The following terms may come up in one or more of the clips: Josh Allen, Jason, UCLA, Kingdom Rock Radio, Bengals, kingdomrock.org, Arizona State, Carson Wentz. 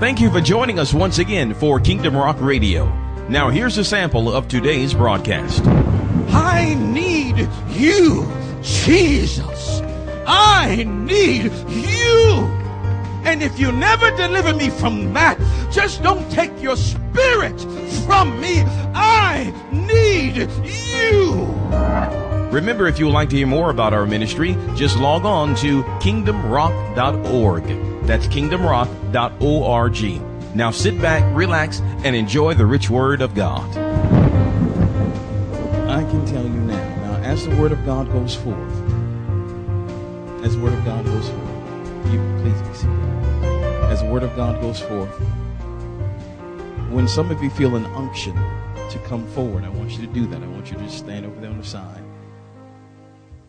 Thank you for joining us once again for Kingdom Rock Radio. Now here's a sample of today's broadcast. I need you, Jesus. I need you. And if you never deliver me from that, just don't take your spirit from me. I need you. Remember, if you would like to hear more about our ministry, just log on to kingdomrock.org. That's kingdomrock.org. Now sit back, relax, and enjoy the rich word of God. I can tell you now, as the word of God goes forth, as the word of God goes forth, you please be seated. As the word of God goes forth, when some of you feel an unction to come forward, I want you to do that. I want you to just stand over there on the side,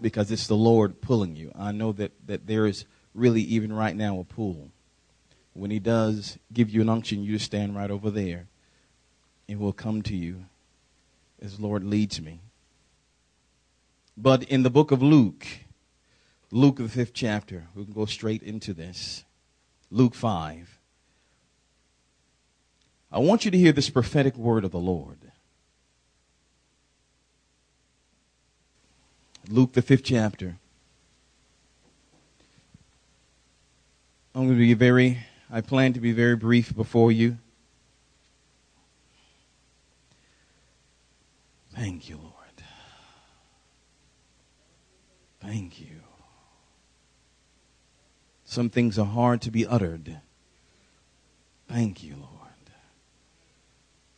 because it's the Lord pulling you. I know that there is really, even right now, a pull. When he does give you an unction, you just stand right over there. It will come to you as the Lord leads me. But in the book of Luke, the 5th chapter, we can go straight into this. Luke 5. I want you to hear this prophetic word of the Lord. Luke, the 5th chapter. I plan to be very brief before you. Thank you, Lord. Thank you. Some things are hard to be uttered. Thank you, Lord.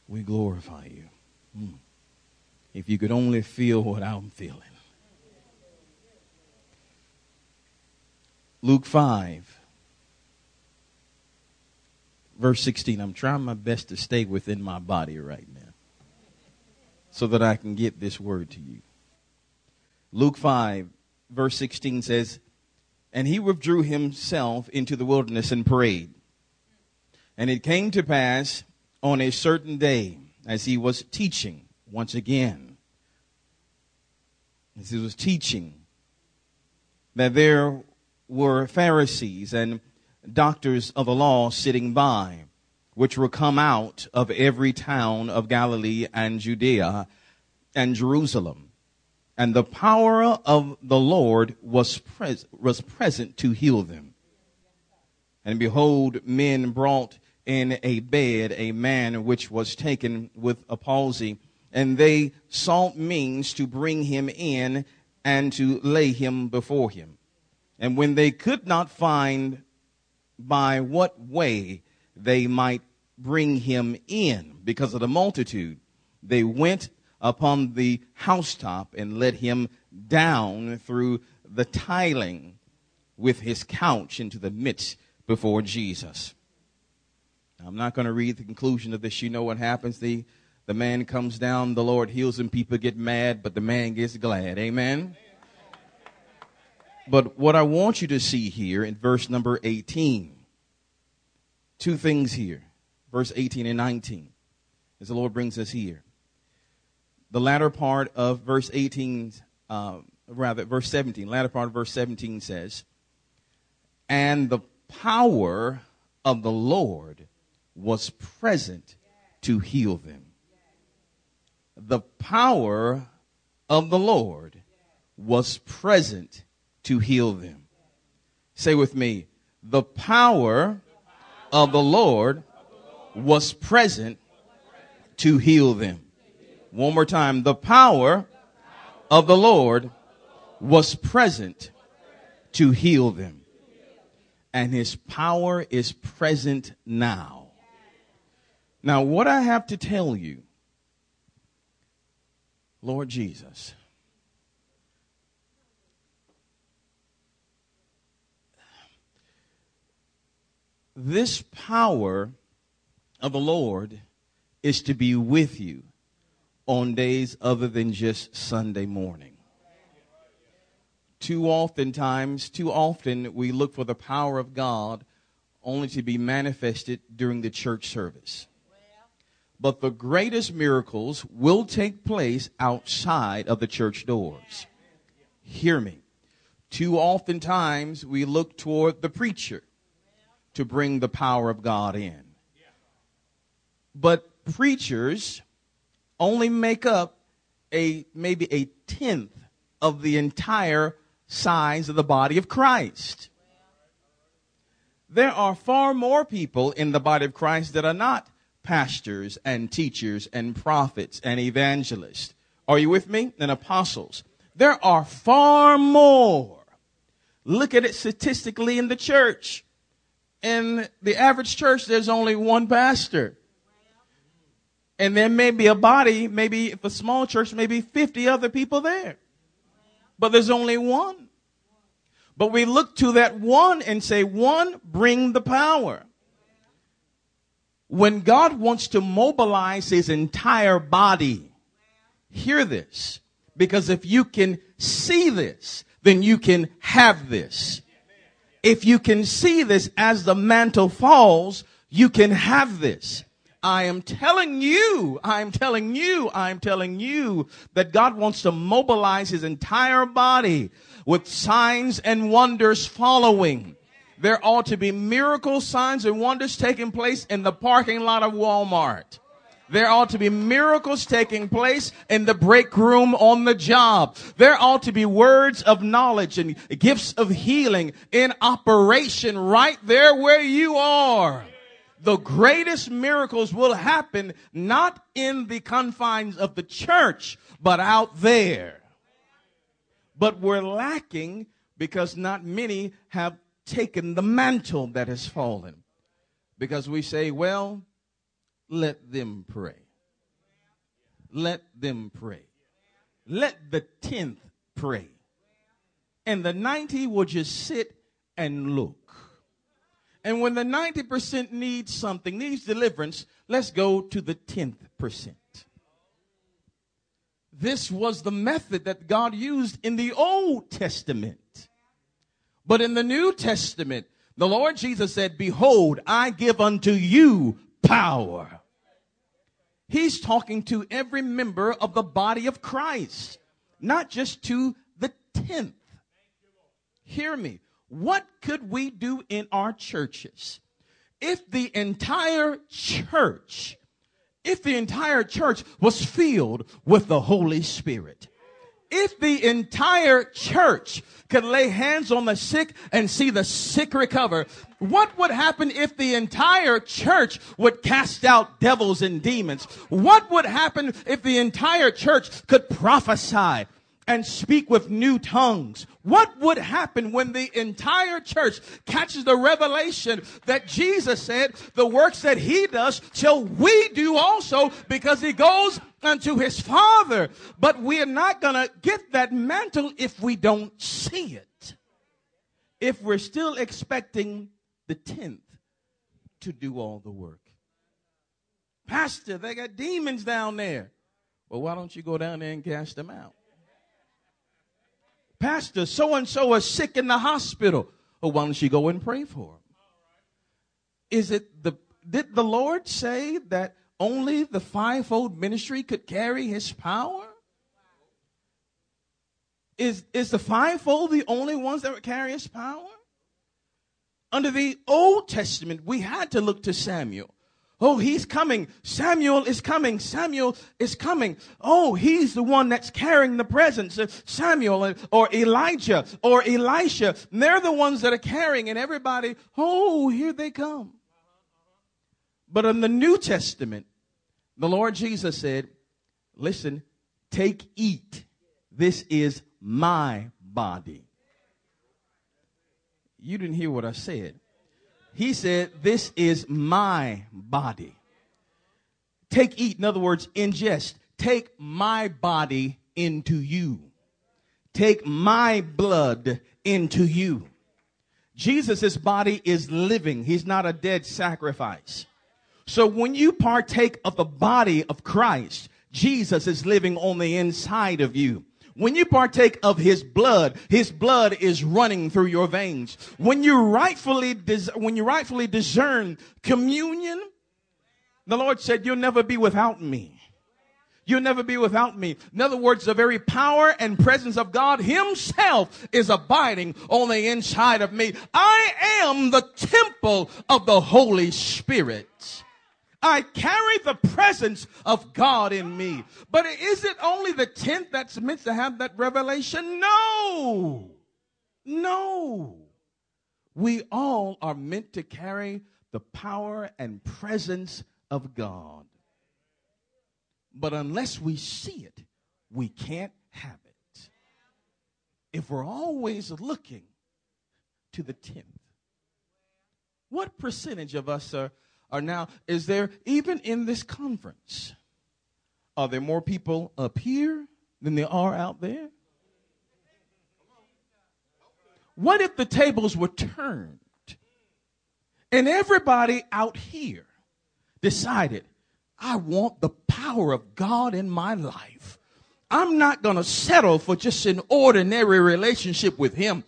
We glorify you. If you could only feel what I'm feeling. Luke 5, verse 16. I'm trying my best to stay within my body right now so that I can get this word to you. Luke 5, verse 16 says, "And he withdrew himself into the wilderness and prayed. And it came to pass on a certain day, as he was teaching," once again, as he was teaching, "that there were Pharisees and doctors of the law sitting by, which were come out of every town of Galilee and Judea and Jerusalem. And the power of the Lord was present to heal them. And behold, men brought in a bed a man which was taken with a palsy, and they sought means to bring him in and to lay him before him. And when they could not find by what way they might bring him in because of the multitude, they went upon the housetop and let him down through the tiling with his couch into the midst before Jesus." Now, I'm not going to read the conclusion of this. You know what happens. The man comes down, the Lord heals him, people get mad, but the man gets glad. Amen? But what I want you to see here in verse number 18, two things here, verse 18 and 19, as the Lord brings us here. The latter part of verse 18, verse 17, latter part of verse 17 says, "And the power of the Lord was present to heal them." The power of the Lord was present to heal them. Say with me, the power of the Lord was present to heal them. One more time. The power of the Lord was present to heal them. And his power is present now. Now, what I have to tell you, Lord Jesus, this power of the Lord is to be with you on days other than just Sunday morning. Too often we look for the power of God only to be manifested during the church service. But the greatest miracles will take place outside of the church doors. Hear me. Too often we look toward the preacher to bring the power of God in. But preachers only make up maybe a tenth of the entire size of the body of Christ. There are far more people in the body of Christ that are not pastors and teachers and prophets and evangelists. Are you with me? And apostles. There are far more. Look at it statistically in the church. In the average church, there's only one pastor. And there may be a body, maybe if a small church, maybe 50 other people there. But there's only one. But we look to that one and say, one, bring the power. When God wants to mobilize his entire body, hear this, because if you can see this, then you can have this. If you can see this as the mantle falls, you can have this. I'm telling you that God wants to mobilize his entire body with signs and wonders following. There ought to be miracle signs and wonders taking place in the parking lot of Walmart. There ought to be miracles taking place in the break room on the job. There ought to be words of knowledge and gifts of healing in operation right there where you are. The greatest miracles will happen not in the confines of the church, but out there. But we're lacking because not many have taken the mantle that has fallen, because we say, well, let them pray. Let them pray. Let the 10th pray. And the 90 will just sit and look. And when the 90% needs something, needs deliverance, let's go to the 10%. This was the method that God used in the Old Testament. But in the New Testament, the Lord Jesus said, behold, I give unto you power. He's talking to every member of the body of Christ, not just to the 10th. Hear me. What could we do in our churches if the entire church, was filled with the Holy Spirit? If the entire church could lay hands on the sick and see the sick recover, what would happen if the entire church would cast out devils and demons? What would happen if the entire church could prophesy and speak with new tongues? What would happen when the entire church catches the revelation that Jesus said, the works that he does shall we do also, because he goes unto his Father? But we are not going to get that mantle if we don't see it. If we're still expecting the 10th to do all the work. Pastor, they got demons down there. Well, why don't you go down there and cast them out? Pastor, so-and-so is sick in the hospital. Well, why don't you go and pray for him? Did the Lord say that only the fivefold ministry could carry his power? Is the fivefold the only ones that would carry his power? Under the Old Testament, we had to look to Samuel. Oh, he's coming. Samuel is coming. Samuel is coming. Oh, he's the one that's carrying the presence. Samuel or Elijah or Elisha. They're the ones that are carrying, and everybody, oh, here they come. But in the New Testament, the Lord Jesus said, listen, take, eat. This is my body. You didn't hear what I said. He said, this is my body. Take, eat. In other words, ingest. Take my body into you. Take my blood into you. Jesus' body is living. He's not a dead sacrifice. So when you partake of the body of Christ, Jesus is living on the inside of you. When you partake of his blood is running through your veins. When you rightfully discern communion, the Lord said, you'll never be without me. You'll never be without me. In other words, the very power and presence of God himself is abiding on the inside of me. I am the temple of the Holy Spirit. I carry the presence of God in me. But is it only the tent that's meant to have that revelation? No. We all are meant to carry the power and presence of God. But unless we see it, we can't have it. If we're always looking to the tenth, what percentage of us are now, is there, even in this conference, are there more people up here than there are out there? What if the tables were turned and everybody out here decided, I want the power of God in my life. I'm not going to settle for just an ordinary relationship with him.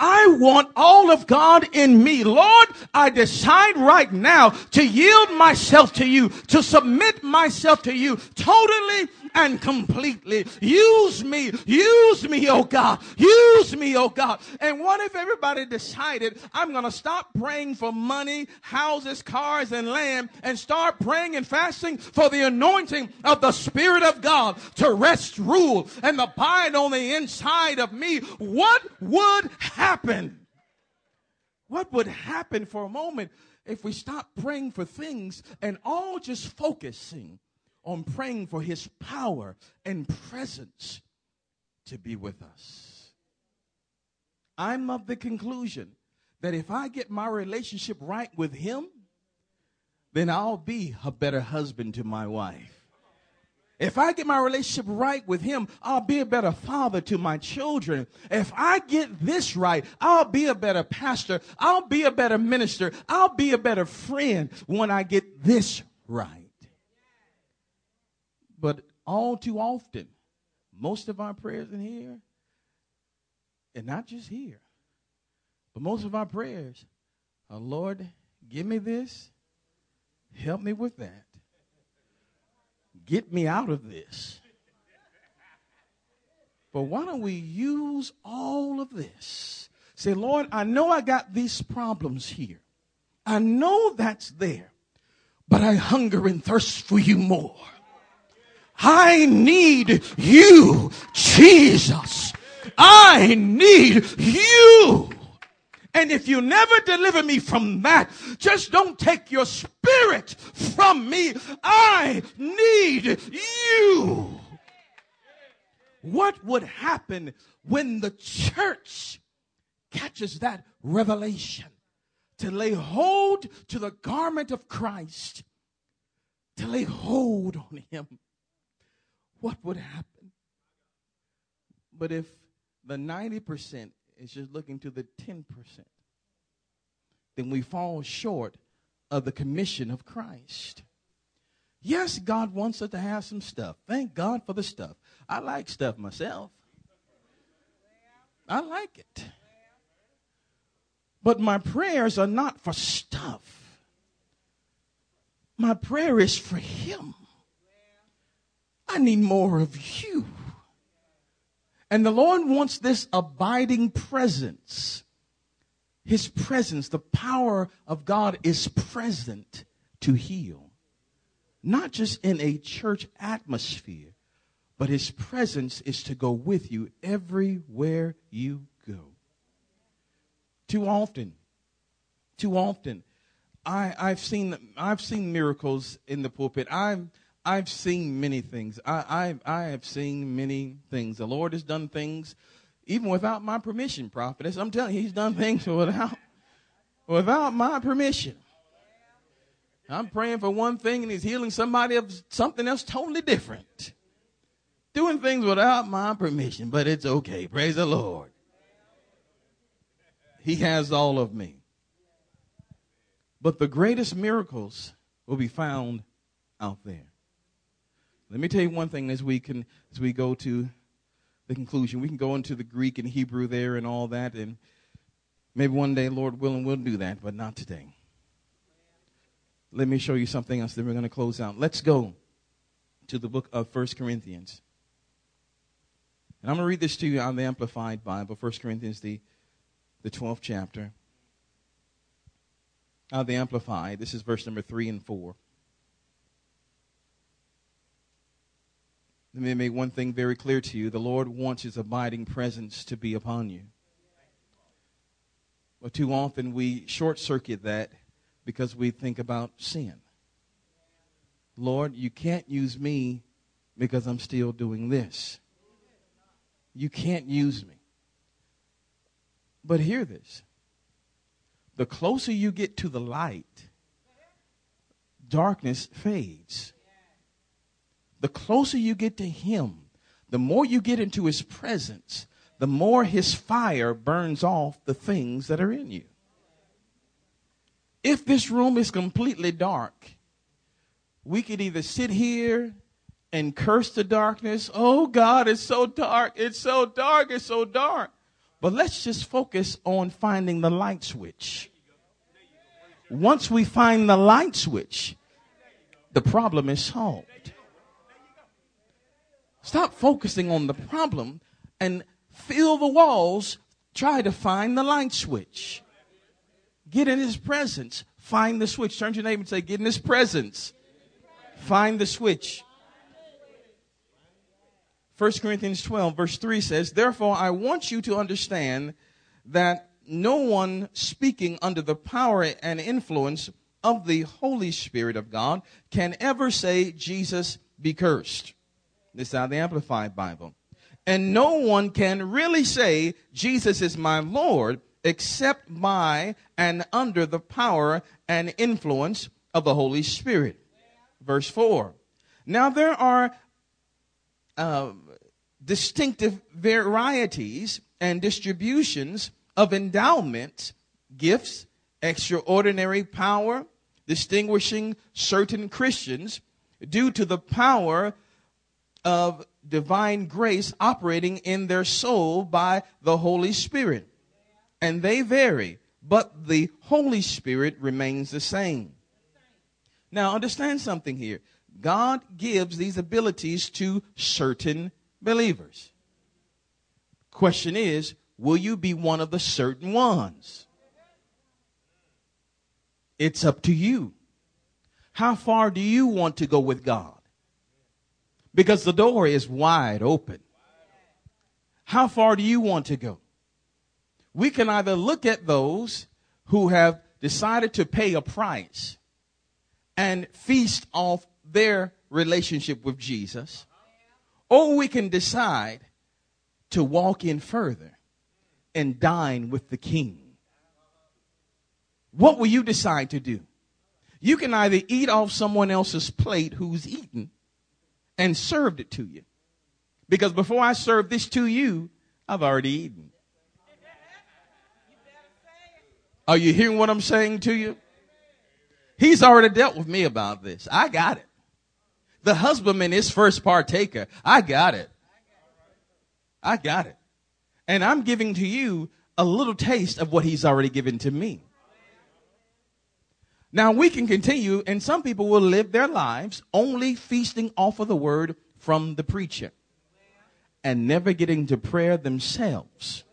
I want all of God in me. Lord, I decide right now to yield myself to you, to submit myself to you totally and completely. Use me, oh God, use me, oh God. And what if everybody decided, I'm going to stop praying for money, houses, cars, and land, and start praying and fasting for the anointing of the Spirit of God to rest, rule, and abide on the inside of me? What would happen? What would happen for a moment if we stop praying for things and all just focusing on praying for his power and presence to be with us? I'm of the conclusion that if I get my relationship right with him, then I'll be a better husband to my wife. If I get my relationship right with him, I'll be a better father to my children. If I get this right, I'll be a better pastor. I'll be a better minister. I'll be a better friend when I get this right. But all too often, most of our prayers in here, and not just here, but most of our prayers are, Lord, give me this, help me with that, get me out of this. But why don't we use all of this? Say, Lord, I know I got these problems here. I know that's there, but I hunger and thirst for you more. I need you, Jesus. I need you. And if you never deliver me from that, just don't take your spirit from me. I need you. What would happen when the church catches that revelation to lay hold to the garment of Christ, to lay hold on him? What would happen? But if the 90% is just looking to the 10%, then we fall short of the commission of Christ. Yes, God wants us to have some stuff. Thank God for the stuff. I like stuff myself. I like it. But my prayers are not for stuff. My prayer is for him. I need more of you. And the Lord wants this abiding presence. His presence, the power of God is present to heal. Not just in a church atmosphere, but his presence is to go with you everywhere you go. Too often, I've seen miracles in the pulpit. I've seen many things. I have seen many things. The Lord has done things even without my permission, prophetess. I'm telling you, he's done things without my permission. I'm praying for one thing and he's healing somebody of something else totally different. Doing things without my permission, but it's okay. Praise the Lord. He has all of me. But the greatest miracles will be found out there. Let me tell you one thing as we go to the conclusion. We can go into the Greek and Hebrew there and all that, and maybe one day, Lord willing, we'll do that, but not today. Let me show you something else, then we're going to close out. Let's go to the book of 1 Corinthians. And I'm going to read this to you on the Amplified Bible, 1 Corinthians, the 12th chapter. Out of the Amplified, this is verse number 3 and 4. Let me make one thing very clear to you. The Lord wants His abiding presence to be upon you. But too often we short-circuit that because we think about sin. Lord, you can't use me because I'm still doing this. You can't use me. But hear this. The closer you get to the light, darkness fades. The closer you get to Him, the more you get into His presence, the more His fire burns off the things that are in you. If this room is completely dark, we could either sit here and curse the darkness. Oh, God, it's so dark. It's so dark. It's so dark. But let's just focus on finding the light switch. Once we find the light switch, the problem is solved. Stop focusing on the problem and fill the walls. Try to find the light switch. Get in His presence. Find the switch. Turn to your neighbor and say, get in His presence. Find the switch. 1 Corinthians 12, verse 3 says, therefore, I want you to understand that no one speaking under the power and influence of the Holy Spirit of God can ever say, Jesus be cursed. This is out of the Amplified Bible. And no one can really say, Jesus is my Lord, except by and under the power and influence of the Holy Spirit. Verse 4. Now there are distinctive varieties and distributions of endowments, gifts, extraordinary power, distinguishing certain Christians due to the power of divine grace operating in their soul by the Holy Spirit. And they vary, but the Holy Spirit remains the same. Now, understand something here. God gives these abilities to certain believers. Question is, will you be one of the certain ones? It's up to you. How far do you want to go with God? Because the door is wide open. How far do you want to go? We can either look at those who have decided to pay a price and feast off their relationship with Jesus, or we can decide to walk in further and dine with the King. What will you decide to do? You can either eat off someone else's plate who's eaten and served it to you, because before I serve this to you, I've already eaten. Are you hearing what I'm saying to you? He's already dealt with me about this. I got it. The husbandman is first partaker. I got it. I got it. And I'm giving to you a little taste of what He's already given to me. Now we can continue, and some people will live their lives only feasting off of the word from the preacher and never getting to prayer themselves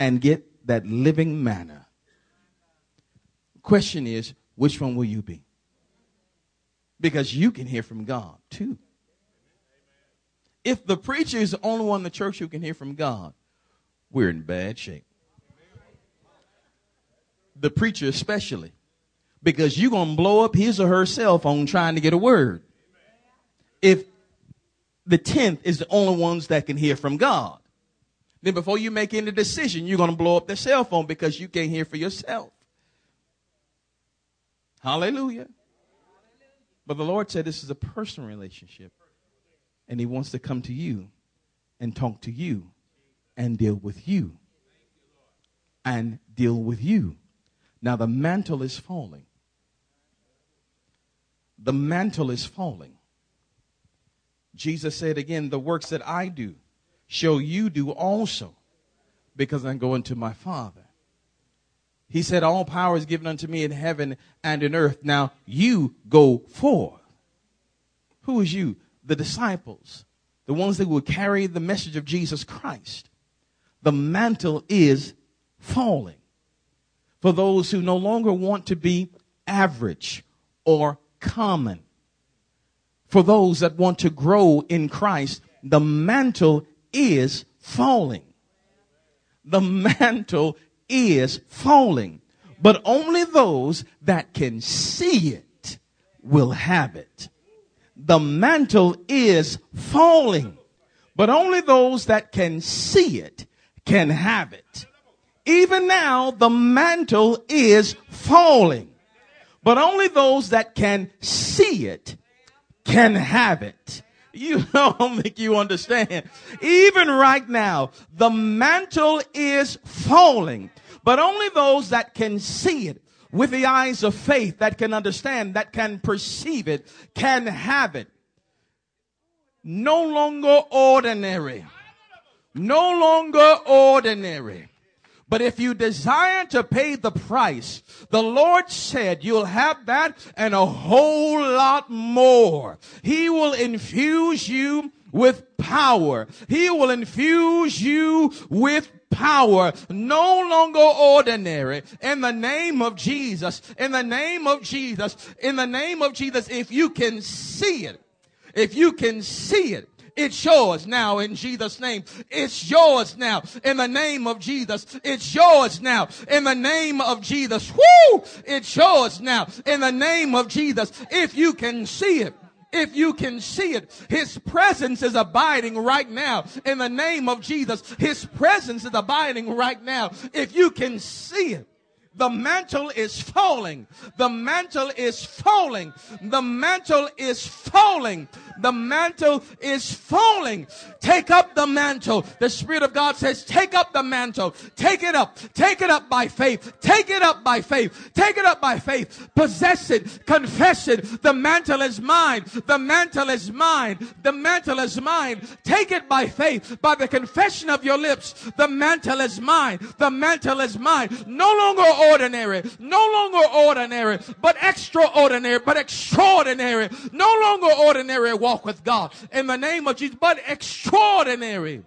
and get that living manna. Question is, which one will you be? Because you can hear from God too. If the preacher is the only one in the church who can hear from God, we're in bad shape. The preacher especially. Because you're going to blow up his or her cell phone trying to get a word. If the 10th is the only ones that can hear from God, then before you make any decision, you're going to blow up their cell phone because you can't hear for yourself. Hallelujah. But the Lord said this is a personal relationship, and He wants to come to you and talk to you and deal with you and deal with you. Now the mantle is falling. The mantle is falling. Jesus said again, the works that I do shall you do also, because I'm going to my Father. He said, all power is given unto me in heaven and in earth. Now you go forth. Who is you? the disciples, the ones that will carry the message of Jesus Christ, the mantle is falling for those who no longer want to be average or common. For those that want to grow in Christ, the mantle is falling. The mantle is falling. But only those that can see it will have it. The mantle is falling. But only those that can see it can have it. Even now, the mantle is falling. But only those that can see it can have it. You don't think you understand. Even right now, the mantle is falling, but only those that can see it with the eyes of faith, that can understand, that can perceive it, can have it. No longer ordinary. No longer ordinary. But if you desire to pay the price, the Lord said you'll have that and a whole lot more. He will infuse you with power. He will infuse you with power. No longer ordinary. In the name of Jesus, in the name of Jesus, in the name of Jesus, if you can see it, if you can see it, it's yours now in Jesus' name. It's yours now in the name of Jesus. It's yours now in the name of Jesus. Woo! It's yours now in the name of Jesus. If you can see it. If you can see it, his presence is abiding right now in the name of Jesus. His presence is abiding right now. If you can see it. The mantle is falling. The mantle is falling. The mantle is falling. The mantle is falling. Take up the mantle. The Spirit of God says, take up the mantle. Take it up. Take it up by faith. Take it up by faith. Take it up by faith. Possess it. Confess it. The mantle is mine. The mantle is mine. The mantle is mine. Take it by faith. By the confession of your lips. The mantle is mine. The mantle is mine. No longer ordinary, no longer ordinary, but extraordinary, but extraordinary, no longer ordinary walk with God in the name of Jesus, but extraordinary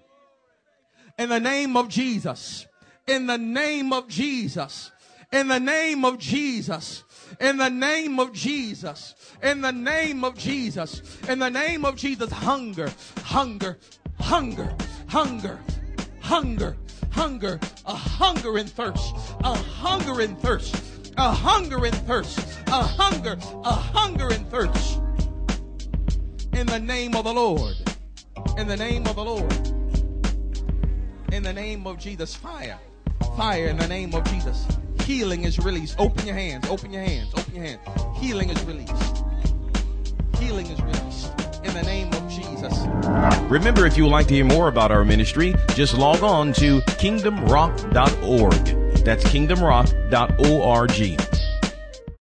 in the name of Jesus, in the name of Jesus, in the name of Jesus, in the name of Jesus, in the name of Jesus, in the name of Jesus. Hunger, hunger, hunger, hunger, hunger, hunger, a hunger and thirst, a hunger and thirst, a hunger and thirst, a hunger and thirst. In the name of the Lord, in the name of the Lord, in the name of Jesus, fire, fire in the name of Jesus. Healing is released. Open your hands, open your hands, open your hands. Healing is released. Healing is released. In the name of Jesus. Remember, if you would like to hear more about our ministry, just log on to kingdomrock.org. That's kingdomrock.org.